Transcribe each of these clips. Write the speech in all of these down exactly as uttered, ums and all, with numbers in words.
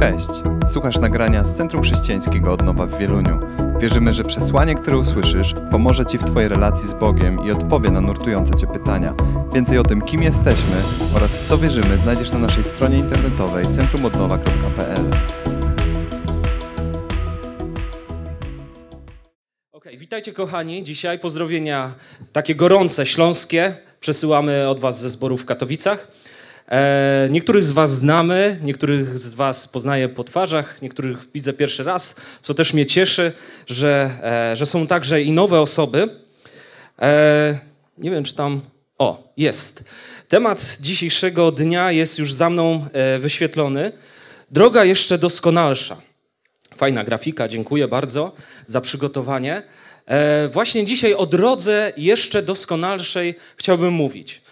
Cześć! Słuchasz nagrania z Centrum Chrześcijańskiego Odnowa w Wieluniu. Wierzymy, że przesłanie, które usłyszysz, pomoże Ci w Twojej relacji z Bogiem i odpowie na nurtujące Cię pytania. Więcej o tym, kim jesteśmy oraz w co wierzymy, znajdziesz na naszej stronie internetowej centrum odnowa kropka p l. Okej, witajcie kochani. Dzisiaj pozdrowienia takie gorące, śląskie. Przesyłamy od Was ze zboru w Katowicach. E, niektórych z Was znamy, niektórych z Was poznaję po twarzach, niektórych widzę pierwszy raz, co też mnie cieszy, że, e, że są także i nowe osoby. E, nie wiem, czy tam... O, jest. Temat dzisiejszego dnia jest już za mną e, wyświetlony. Droga jeszcze doskonalsza. Fajna grafika, dziękuję bardzo za przygotowanie. E, właśnie dzisiaj o drodze jeszcze doskonalszej chciałbym mówić.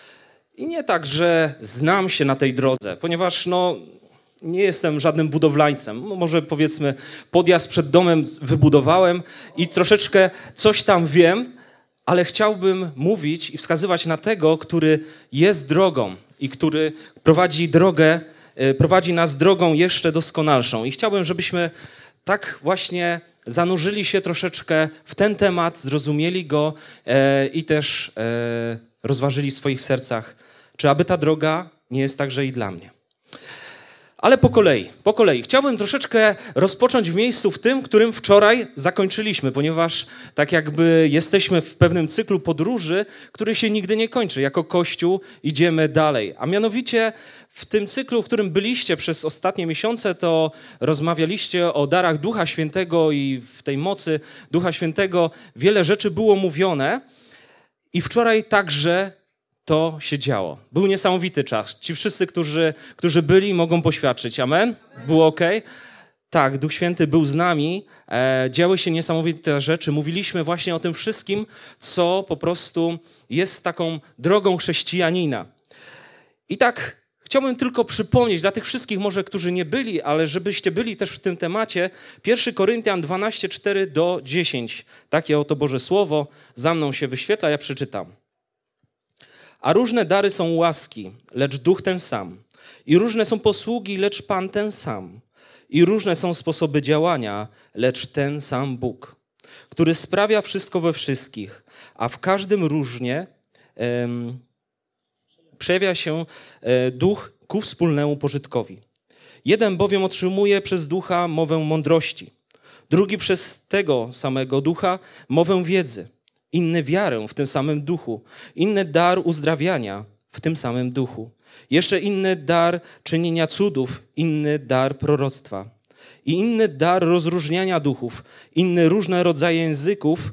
I nie tak, że znam się na tej drodze, ponieważ no, nie jestem żadnym budowlańcem. Może powiedzmy podjazd przed domem wybudowałem i troszeczkę coś tam wiem, ale chciałbym mówić i wskazywać na tego, który jest drogą i który prowadzi drogę, prowadzi nas drogą jeszcze doskonalszą. I chciałbym, żebyśmy tak właśnie zanurzyli się troszeczkę w ten temat, zrozumieli go e, i też e, rozważyli w swoich sercach, czy aby ta droga nie jest także i dla mnie. Ale po kolei, po kolei. Chciałbym troszeczkę rozpocząć w miejscu w tym, którym wczoraj zakończyliśmy, ponieważ tak jakby jesteśmy w pewnym cyklu podróży, który się nigdy nie kończy. Jako Kościół idziemy dalej. A mianowicie w tym cyklu, w którym byliście przez ostatnie miesiące, to rozmawialiście o darach Ducha Świętego i w tej mocy Ducha Świętego wiele rzeczy było mówione. I wczoraj także to się działo. Był niesamowity czas. Ci wszyscy, którzy, którzy byli, mogą poświadczyć. Amen? Amen. Było okej? Okay? Tak, Duch Święty był z nami. E, działy się niesamowite rzeczy. Mówiliśmy właśnie o tym wszystkim, co po prostu jest taką drogą chrześcijanina. I tak chciałbym tylko przypomnieć dla tych wszystkich może, którzy nie byli, ale żebyście byli też w tym temacie, pierwszy Koryntian dwanaście, cztery do dziesięć. Takie oto Boże Słowo za mną się wyświetla, ja przeczytam. A różne dary są łaski, lecz Duch ten sam. I różne są posługi, lecz Pan ten sam. I różne są sposoby działania, lecz ten sam Bóg, który sprawia wszystko we wszystkich, a w każdym różnie... Em, przejawia się duch ku wspólnemu pożytkowi. Jeden bowiem otrzymuje przez ducha mowę mądrości, drugi przez tego samego ducha mowę wiedzy, inny wiarę w tym samym duchu, inny dar uzdrawiania w tym samym duchu, jeszcze inny dar czynienia cudów, inny dar proroctwa i inny dar rozróżniania duchów, inny różne rodzaje języków,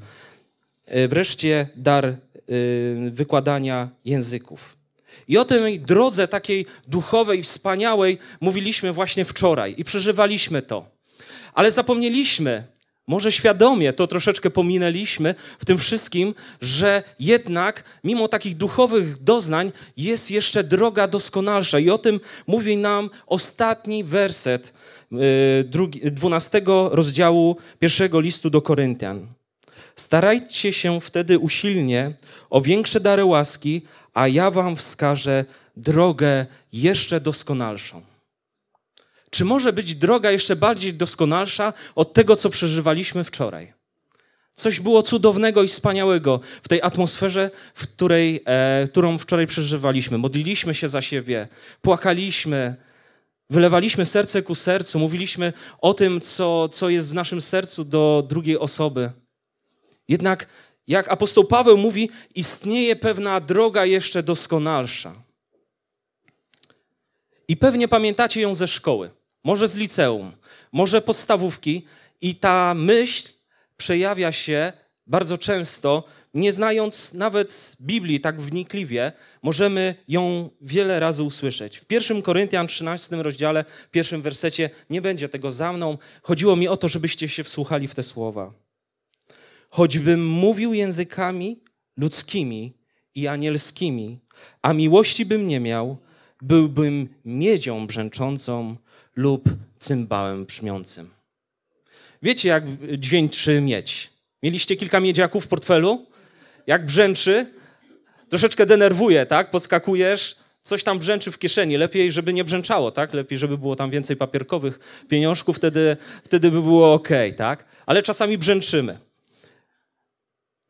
wreszcie dar wykładania języków. I o tej drodze takiej duchowej, wspaniałej mówiliśmy właśnie wczoraj i przeżywaliśmy to. Ale zapomnieliśmy, może świadomie to troszeczkę pominęliśmy w tym wszystkim, że jednak mimo takich duchowych doznań jest jeszcze droga doskonalsza. I o tym mówi nam ostatni werset dwunastego rozdziału pierwszego listu do Koryntian. Starajcie się wtedy usilnie o większe dary łaski, a ja wam wskażę drogę jeszcze doskonalszą. Czy może być droga jeszcze bardziej doskonalsza od tego, co przeżywaliśmy wczoraj? Coś było cudownego i wspaniałego w tej atmosferze, w której, e, którą wczoraj przeżywaliśmy. Modliliśmy się za siebie, płakaliśmy, wylewaliśmy serce ku sercu, mówiliśmy o tym, co, co jest w naszym sercu do drugiej osoby. Jednak jak apostoł Paweł mówi, istnieje pewna droga jeszcze doskonalsza. I pewnie pamiętacie ją ze szkoły, może z liceum, może podstawówki. I ta myśl przejawia się bardzo często, nie znając nawet Biblii tak wnikliwie, możemy ją wiele razy usłyszeć. W pierwszym Koryntian trzynastym rozdziale, pierwszym wersecie, nie będzie tego za mną, chodziło mi o to, żebyście się wsłuchali w te słowa. Choćbym mówił językami ludzkimi i anielskimi, a miłości bym nie miał, byłbym miedzią brzęczącą lub cymbałem brzmiącym. Wiecie, jak dźwięczy miedź? Mieliście kilka miedziaków w portfelu? Jak brzęczy? Troszeczkę denerwuje, tak? Podskakujesz, coś tam brzęczy w kieszeni. Lepiej, żeby nie brzęczało, tak? Lepiej, żeby było tam więcej papierkowych pieniążków, wtedy, wtedy by było okej, okay, tak? Ale czasami brzęczymy.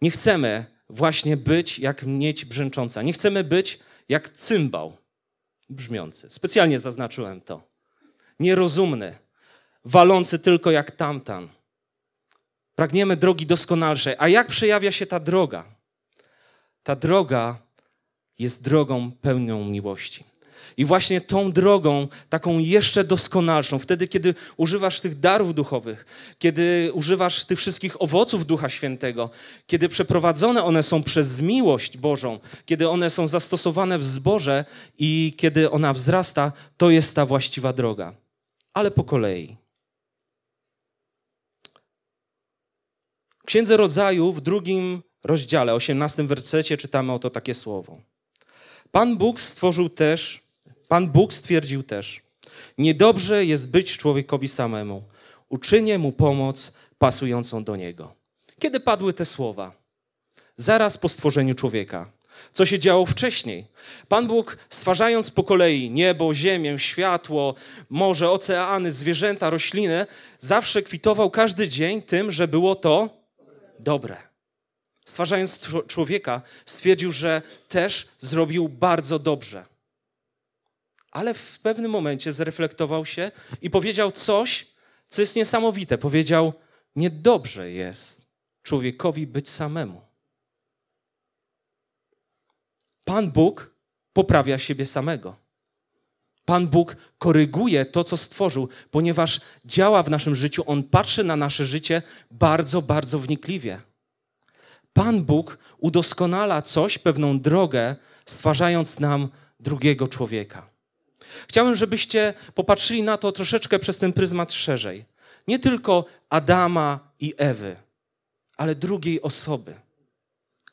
Nie chcemy właśnie być jak miedź brzęcząca. Nie chcemy być jak cymbał brzmiący. Specjalnie zaznaczyłem to. Nierozumny, walący tylko jak tamtan. Pragniemy drogi doskonalszej. A jak przejawia się ta droga? Ta droga jest drogą pełną miłości. I właśnie tą drogą, taką jeszcze doskonalszą, wtedy, kiedy używasz tych darów duchowych, kiedy używasz tych wszystkich owoców Ducha Świętego, kiedy przeprowadzone one są przez miłość Bożą, kiedy one są zastosowane w zborze i kiedy ona wzrasta, to jest ta właściwa droga. Ale po kolei. W Księdze Rodzaju w drugim rozdziale, osiemnastym wersecie czytamy oto takie słowo. Pan Bóg stworzył też, Pan Bóg stwierdził też, niedobrze jest być człowiekowi samemu. Uczynię mu pomoc pasującą do niego. Kiedy padły te słowa? Zaraz po stworzeniu człowieka. Co się działo wcześniej? Pan Bóg, stwarzając po kolei niebo, ziemię, światło, morze, oceany, zwierzęta, rośliny, zawsze kwitował każdy dzień tym, że było to dobre. Stwarzając człowieka, stwierdził, że też zrobił bardzo dobrze. Ale w pewnym momencie zreflektował się i powiedział coś, co jest niesamowite. Powiedział, niedobrze jest człowiekowi być samemu. Pan Bóg poprawia siebie samego. Pan Bóg koryguje to, co stworzył, ponieważ działa w naszym życiu. On patrzy na nasze życie bardzo, bardzo wnikliwie. Pan Bóg udoskonala coś, pewną drogę, stwarzając nam drugiego człowieka. Chciałem, żebyście popatrzyli na to troszeczkę przez ten pryzmat szerzej. Nie tylko Adama i Ewy, ale drugiej osoby,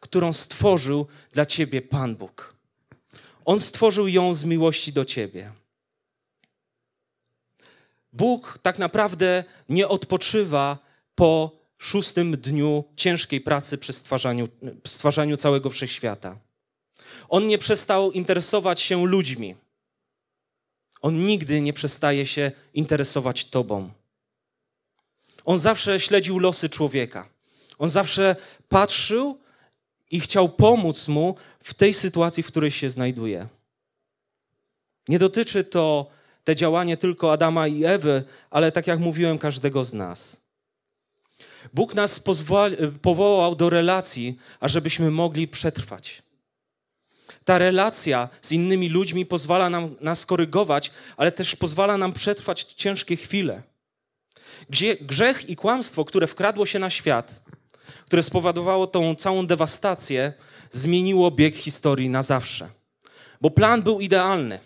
którą stworzył dla ciebie Pan Bóg. On stworzył ją z miłości do ciebie. Bóg tak naprawdę nie odpoczywa po szóstym dniu ciężkiej pracy przy stwarzaniu, stwarzaniu całego wszechświata. On nie przestał interesować się ludźmi. On nigdy nie przestaje się interesować tobą. On zawsze śledził losy człowieka. On zawsze patrzył i chciał pomóc mu w tej sytuacji, w której się znajduje. Nie dotyczy to te działanie tylko Adama i Ewy, ale tak jak mówiłem, każdego z nas. Bóg nas powołał do relacji, ażebyśmy mogli przetrwać. Ta relacja z innymi ludźmi pozwala nam nas korygować, ale też pozwala nam przetrwać ciężkie chwile. Gdzie grzech i kłamstwo, które wkradło się na świat, które spowodowało tą całą dewastację, zmieniło bieg historii na zawsze. Bo plan był idealny.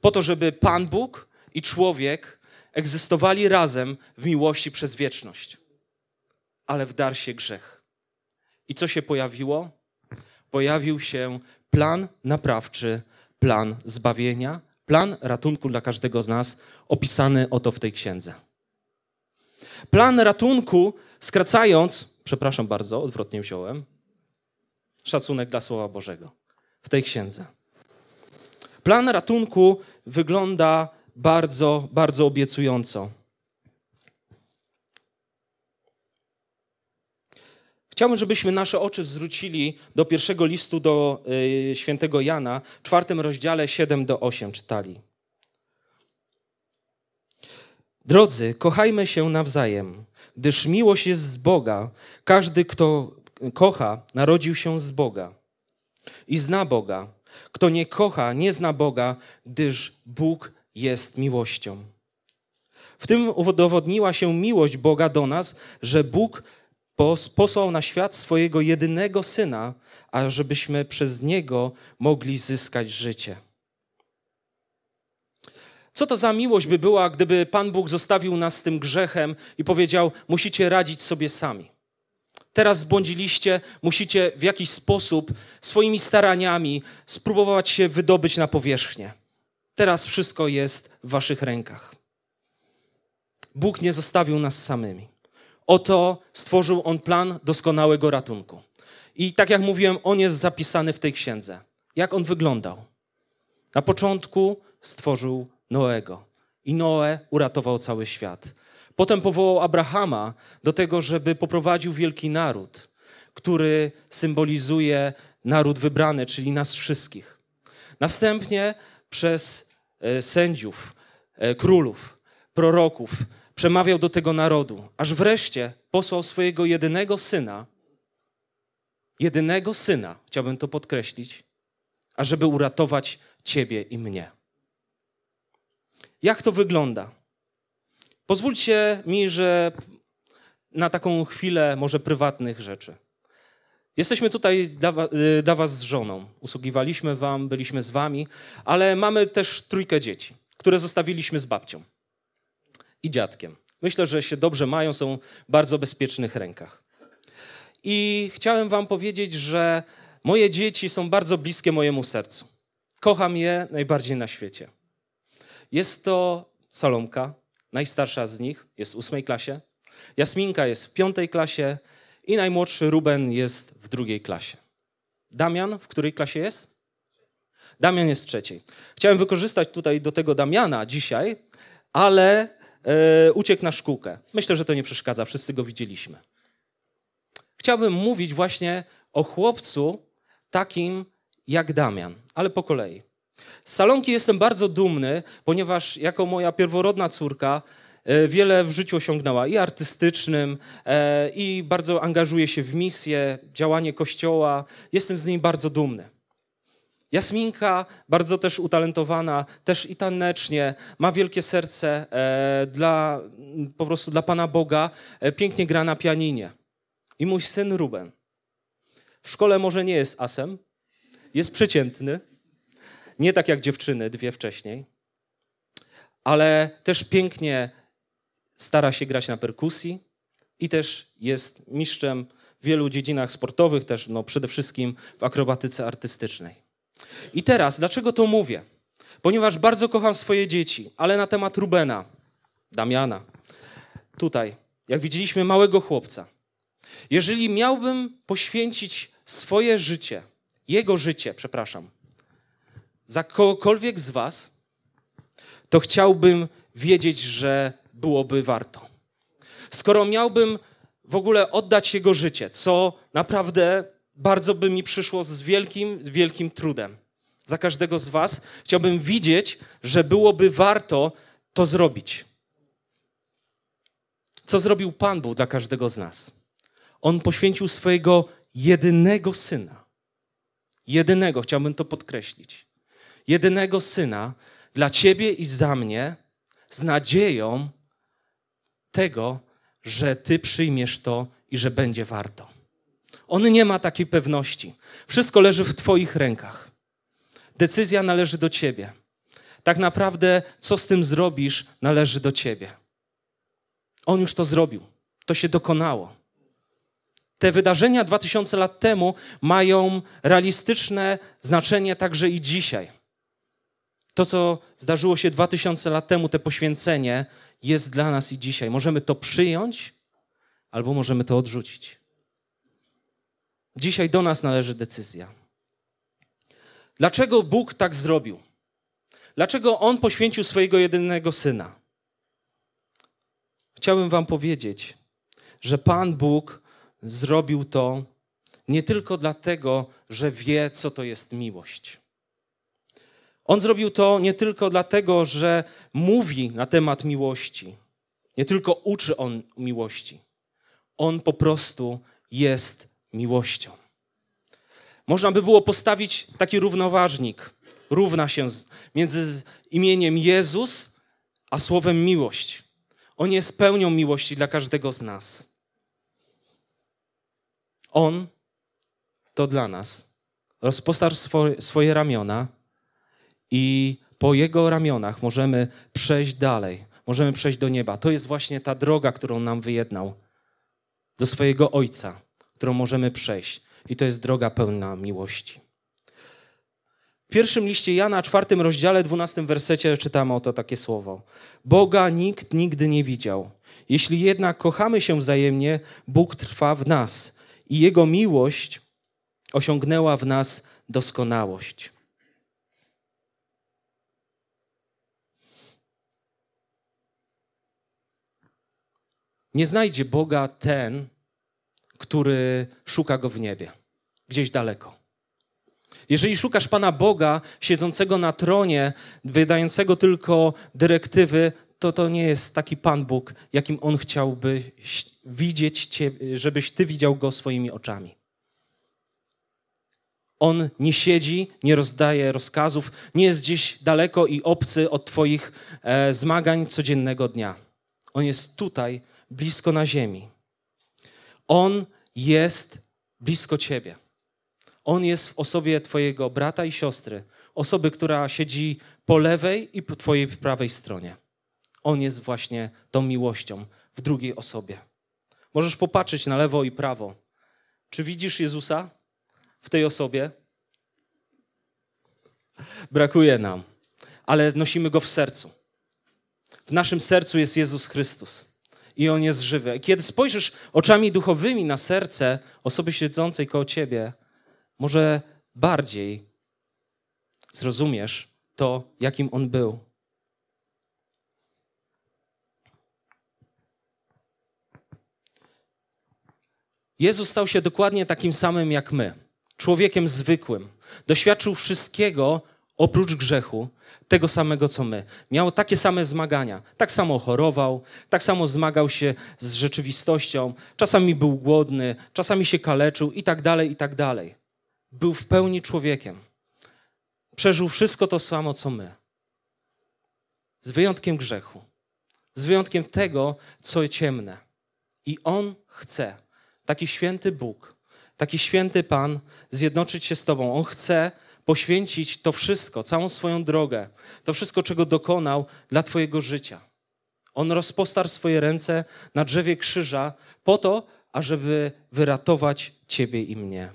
Po to, żeby Pan Bóg i człowiek egzystowali razem w miłości przez wieczność. Ale wdarł się grzech. I co się pojawiło? Pojawił się plan naprawczy, plan zbawienia, plan ratunku dla każdego z nas, opisany oto w tej księdze. Plan ratunku, skracając, przepraszam bardzo, odwrotnie wziąłem, szacunek dla Słowa Bożego w tej księdze. Plan ratunku wygląda bardzo, bardzo obiecująco. Chciałbym, żebyśmy nasze oczy zwrócili do pierwszego listu do y, świętego Jana, w czwartym rozdziale siedem do ośmiu czytali. Drodzy, kochajmy się nawzajem, gdyż miłość jest z Boga. Każdy, kto kocha, narodził się z Boga i zna Boga. Kto nie kocha, nie zna Boga, gdyż Bóg jest miłością. W tym udowodniła się miłość Boga do nas, że Bóg posłał na świat swojego jedynego Syna, ażebyśmy przez Niego mogli zyskać życie. Co to za miłość by była, gdyby Pan Bóg zostawił nas z tym grzechem i powiedział, musicie radzić sobie sami. Teraz zbłądziliście, musicie w jakiś sposób swoimi staraniami spróbować się wydobyć na powierzchnię. Teraz wszystko jest w waszych rękach. Bóg nie zostawił nas samymi. Oto stworzył On plan doskonałego ratunku. I tak jak mówiłem, on jest zapisany w tej księdze. Jak on wyglądał? Na początku stworzył Noego i Noe uratował cały świat. Potem powołał Abrahama do tego, żeby poprowadził wielki naród, który symbolizuje naród wybrany, czyli nas wszystkich. Następnie przez sędziów, królów, proroków przemawiał do tego narodu, aż wreszcie posłał swojego jedynego syna, jedynego syna, chciałbym to podkreślić, ażeby uratować ciebie i mnie. Jak to wygląda? Pozwólcie mi, że na taką chwilę może prywatnych rzeczy. Jesteśmy tutaj dla was z żoną. Usługiwaliśmy wam, byliśmy z wami, ale mamy też trójkę dzieci, które zostawiliśmy z babcią i dziadkiem. Myślę, że się dobrze mają, są w bardzo bezpiecznych rękach. I chciałem wam powiedzieć, że moje dzieci są bardzo bliskie mojemu sercu. Kocham je najbardziej na świecie. Jest to Salomka, najstarsza z nich, jest w ósmej klasie. Jasminka jest w piątej klasie i najmłodszy Ruben jest w drugiej klasie. Damian w której klasie jest? Damian jest w trzeciej. Chciałem wykorzystać tutaj do tego Damiana dzisiaj, ale yy, uciekł na szkółkę. Myślę, że to nie przeszkadza, wszyscy go widzieliśmy. Chciałbym mówić właśnie o chłopcu takim jak Damian, ale po kolei. Z Salomki jestem bardzo dumny, ponieważ jako moja pierworodna córka wiele w życiu osiągnęła i artystycznym, i bardzo angażuje się w misję, działanie kościoła. Jestem z niej bardzo dumny. Jasminka, bardzo też utalentowana, też i tanecznie, ma wielkie serce dla, po prostu dla Pana Boga, pięknie gra na pianinie. I mój syn Ruben. W szkole może nie jest asem, jest przeciętny, nie tak jak dziewczyny, dwie wcześniej, ale też pięknie stara się grać na perkusji i też jest mistrzem w wielu dziedzinach sportowych, też no, przede wszystkim w akrobatyce artystycznej. I teraz, dlaczego to mówię? Ponieważ bardzo kocham swoje dzieci, ale na temat Rubena, Damiana, tutaj, jak widzieliśmy, małego chłopca. Jeżeli miałbym poświęcić swoje życie, jego życie, przepraszam, za kogokolwiek z was, to chciałbym wiedzieć, że byłoby warto. Skoro miałbym w ogóle oddać jego życie, co naprawdę bardzo by mi przyszło z wielkim, wielkim trudem. Za każdego z was chciałbym widzieć, że byłoby warto to zrobić. Co zrobił Pan Bóg dla każdego z nas? On poświęcił swojego jedynego syna. Jedynego, chciałbym to podkreślić. Jedynego syna dla ciebie i za mnie z nadzieją tego, że ty przyjmiesz to i że będzie warto. On nie ma takiej pewności. Wszystko leży w twoich rękach. Decyzja należy do ciebie. Tak naprawdę, co z tym zrobisz, należy do ciebie. On już to zrobił. To się dokonało. Te wydarzenia dwa tysiące lat temu mają realistyczne znaczenie także i dzisiaj. To, co zdarzyło się dwa tysiące lat temu, to poświęcenie jest dla nas i dzisiaj. Możemy to przyjąć albo możemy to odrzucić. Dzisiaj do nas należy decyzja. Dlaczego Bóg tak zrobił? Dlaczego On poświęcił swojego jedynego Syna? Chciałbym wam powiedzieć, że Pan Bóg zrobił to nie tylko dlatego, że wie, co to jest miłość. On zrobił to nie tylko dlatego, że mówi na temat miłości. Nie tylko uczy On miłości. On po prostu jest miłością. Można by było postawić taki równoważnik. Równa się między imieniem Jezus a słowem miłość. On jest pełnią miłości dla każdego z nas. On to dla nas rozpostarł swo- swoje ramiona i po Jego ramionach możemy przejść dalej, możemy przejść do nieba. To jest właśnie ta droga, którą nam wyjednał, do swojego Ojca, którą możemy przejść. I to jest droga pełna miłości. W pierwszym liście Jana, czwartym rozdziale, dwunastym wersecie czytamy oto takie słowo. Boga nikt nigdy nie widział. Jeśli jednak kochamy się wzajemnie, Bóg trwa w nas. I Jego miłość osiągnęła w nas doskonałość. Nie znajdzie Boga ten, który szuka Go w niebie, gdzieś daleko. Jeżeli szukasz Pana Boga siedzącego na tronie, wydającego tylko dyrektywy, to to nie jest taki Pan Bóg, jakim On chciałby widzieć ciebie, żebyś ty widział Go swoimi oczami. On nie siedzi, nie rozdaje rozkazów, nie jest gdzieś daleko i obcy od twoich e, zmagań codziennego dnia. On jest tutaj, blisko na ziemi. On jest blisko ciebie. On jest w osobie twojego brata i siostry, osoby, która siedzi po lewej i po twojej prawej stronie. On jest właśnie tą miłością w drugiej osobie. Możesz popatrzeć na lewo i prawo. Czy widzisz Jezusa w tej osobie? Brakuje nam, ale nosimy Go w sercu. W naszym sercu jest Jezus Chrystus i On jest żywy. Kiedy spojrzysz oczami duchowymi na serce osoby siedzącej koło ciebie, może bardziej zrozumiesz to, jakim On był. Jezus stał się dokładnie takim samym jak my, człowiekiem zwykłym. Doświadczył wszystkiego oprócz grzechu, tego samego co my. Miał takie same zmagania. Tak samo chorował, tak samo zmagał się z rzeczywistością. Czasami był głodny, czasami się kaleczył i tak dalej, i tak dalej. Był w pełni człowiekiem. Przeżył wszystko to samo co my. Z wyjątkiem grzechu. Z wyjątkiem tego, co jest ciemne. I On chce. Taki święty Bóg, taki święty Pan zjednoczyć się z Tobą. On chce poświęcić to wszystko, całą swoją drogę, to wszystko, czego dokonał dla Twojego życia. On rozpostarł swoje ręce na drzewie krzyża po to, ażeby wyratować Ciebie i mnie.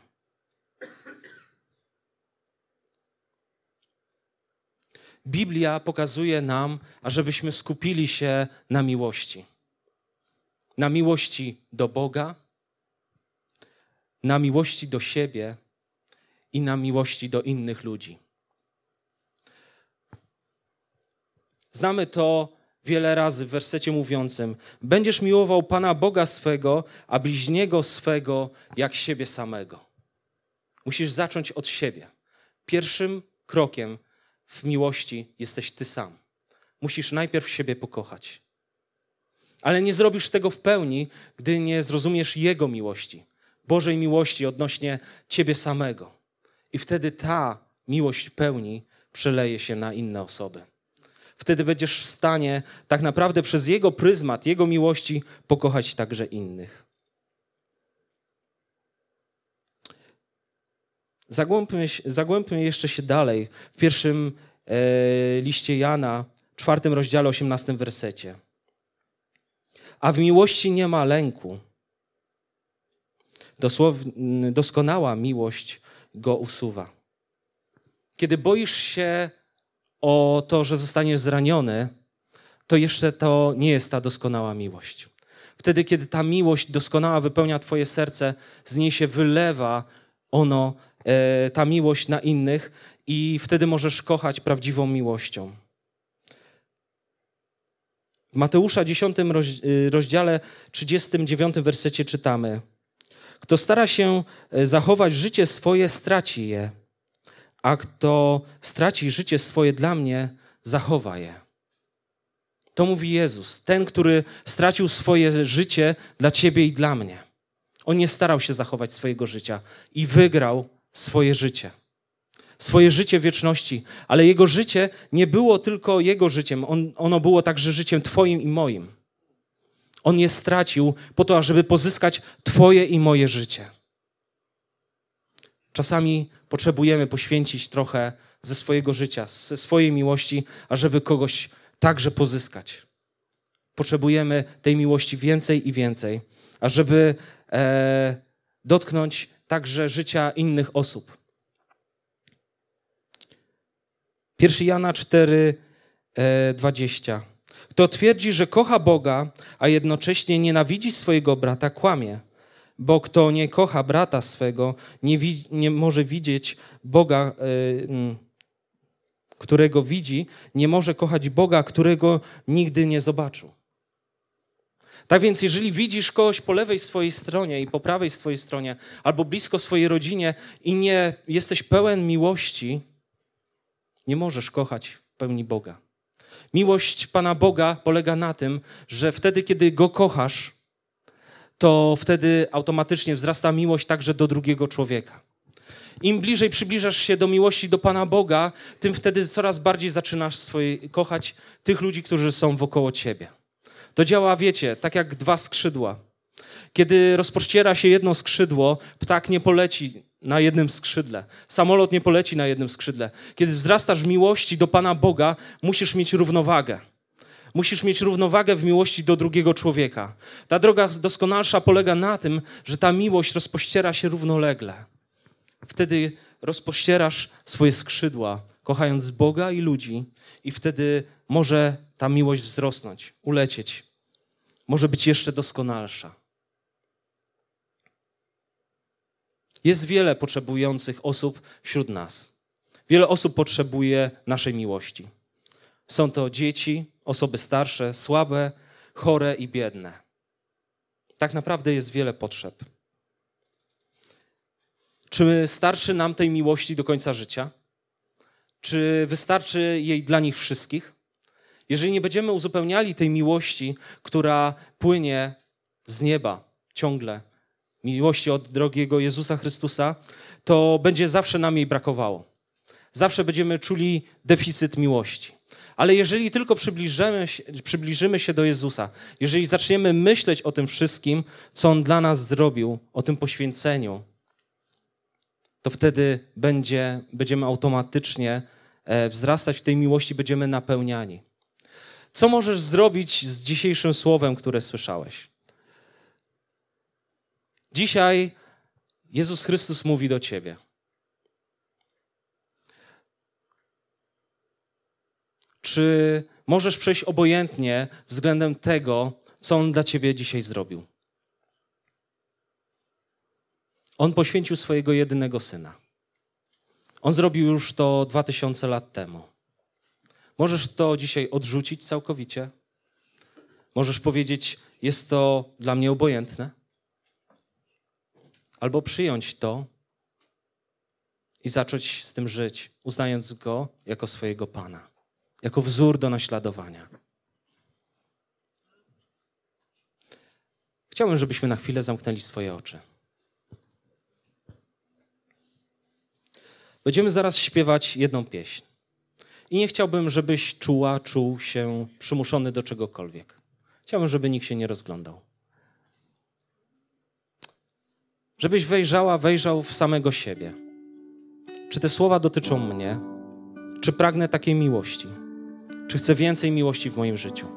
Biblia pokazuje nam, ażebyśmy skupili się na miłości. Na miłości do Boga, na miłości do siebie i na miłości do innych ludzi. Znamy to wiele razy w wersecie mówiącym: będziesz miłował Pana Boga swego, a bliźniego swego jak siebie samego. Musisz zacząć od siebie. Pierwszym krokiem w miłości jesteś ty sam. Musisz najpierw siebie pokochać. Ale nie zrobisz tego w pełni, gdy nie zrozumiesz Jego miłości. Bożej miłości odnośnie ciebie samego. I wtedy ta miłość w pełni przeleje się na inne osoby. Wtedy będziesz w stanie tak naprawdę przez Jego pryzmat, Jego miłości pokochać także innych. Zagłębmy, zagłębmy jeszcze się dalej w pierwszym e, liście Jana, czwartym rozdziale, osiemnastym wersecie. A w miłości nie ma lęku. Doskonała miłość go usuwa. Kiedy boisz się o to, że zostaniesz zraniony, to jeszcze to nie jest ta doskonała miłość. Wtedy, kiedy ta miłość doskonała wypełnia twoje serce, z niej się wylewa ono, e, ta miłość na innych i wtedy możesz kochać prawdziwą miłością. W Mateusza dziesiątym rozdziale trzydziestym dziewiątym wersecie czytamy: kto stara się zachować życie swoje, straci je, a kto straci życie swoje dla mnie, zachowa je. To mówi Jezus, ten, który stracił swoje życie dla ciebie i dla mnie. On nie starał się zachować swojego życia i wygrał swoje życie. Swoje życie wieczności, ale jego życie nie było tylko jego życiem, on, ono było także życiem twoim i moim. On je stracił po to, żeby pozyskać twoje i moje życie. Czasami potrzebujemy poświęcić trochę ze swojego życia, ze swojej miłości, ażeby kogoś także pozyskać. Potrzebujemy tej miłości więcej i więcej, ażeby e, dotknąć także życia innych osób. Pierwszy Jana cztery, dwadzieścia. Kto twierdzi, że kocha Boga, a jednocześnie nienawidzi swojego brata, kłamie. Bo kto nie kocha brata swego, nie, wi- nie może widzieć Boga, yy, którego widzi, nie może kochać Boga, którego nigdy nie zobaczył. Tak więc jeżeli widzisz kogoś po lewej swojej stronie i po prawej swojej stronie, albo blisko swojej rodzinie i nie jesteś pełen miłości, nie możesz kochać w pełni Boga. Miłość Pana Boga polega na tym, że wtedy, kiedy Go kochasz, to wtedy automatycznie wzrasta miłość także do drugiego człowieka. Im bliżej przybliżasz się do miłości do Pana Boga, tym wtedy coraz bardziej zaczynasz swoje, kochać tych ludzi, którzy są wokoło ciebie. To działa, wiecie, tak jak dwa skrzydła. Kiedy rozpościera się jedno skrzydło, ptak nie poleci na jednym skrzydle. Samolot nie poleci na jednym skrzydle. Kiedy wzrastasz w miłości do Pana Boga, musisz mieć równowagę. Musisz mieć równowagę w miłości do drugiego człowieka. Ta droga doskonalsza polega na tym, że ta miłość rozpościera się równolegle. Wtedy rozpościerasz swoje skrzydła, kochając Boga i ludzi, i wtedy może ta miłość wzrosnąć, ulecieć. Może być jeszcze doskonalsza. Jest wiele potrzebujących osób wśród nas. Wiele osób potrzebuje naszej miłości. Są to dzieci, osoby starsze, słabe, chore i biedne. Tak naprawdę jest wiele potrzeb. Czy starczy nam tej miłości do końca życia? Czy wystarczy jej dla nich wszystkich? Jeżeli nie będziemy uzupełniali tej miłości, która płynie z nieba ciągle, miłości od drogiego Jezusa Chrystusa, to będzie zawsze nam jej brakowało. Zawsze będziemy czuli deficyt miłości. Ale jeżeli tylko przybliżymy się, przybliżymy się do Jezusa, jeżeli zaczniemy myśleć o tym wszystkim, co On dla nas zrobił, o tym poświęceniu, to wtedy będzie, będziemy automatycznie wzrastać w tej miłości, będziemy napełniani. Co możesz zrobić z dzisiejszym słowem, które słyszałeś? Dzisiaj Jezus Chrystus mówi do ciebie. Czy możesz przejść obojętnie względem tego, co On dla ciebie dzisiaj zrobił? On poświęcił swojego jedynego Syna. On zrobił już to dwa tysiące lat temu. Możesz to dzisiaj odrzucić całkowicie? Możesz powiedzieć, jest to dla mnie obojętne? Albo przyjąć to i zacząć z tym żyć, uznając Go jako swojego Pana, jako wzór do naśladowania. Chciałbym, żebyśmy na chwilę zamknęli swoje oczy. Będziemy zaraz śpiewać jedną pieśń. I nie chciałbym, żebyś czuła, czuł się przymuszony do czegokolwiek. Chciałbym, żeby nikt się nie rozglądał. Żebyś wejrzała, wejrzał w samego siebie. Czy te słowa dotyczą mnie? Czy pragnę takiej miłości? Czy chcę więcej miłości w moim życiu?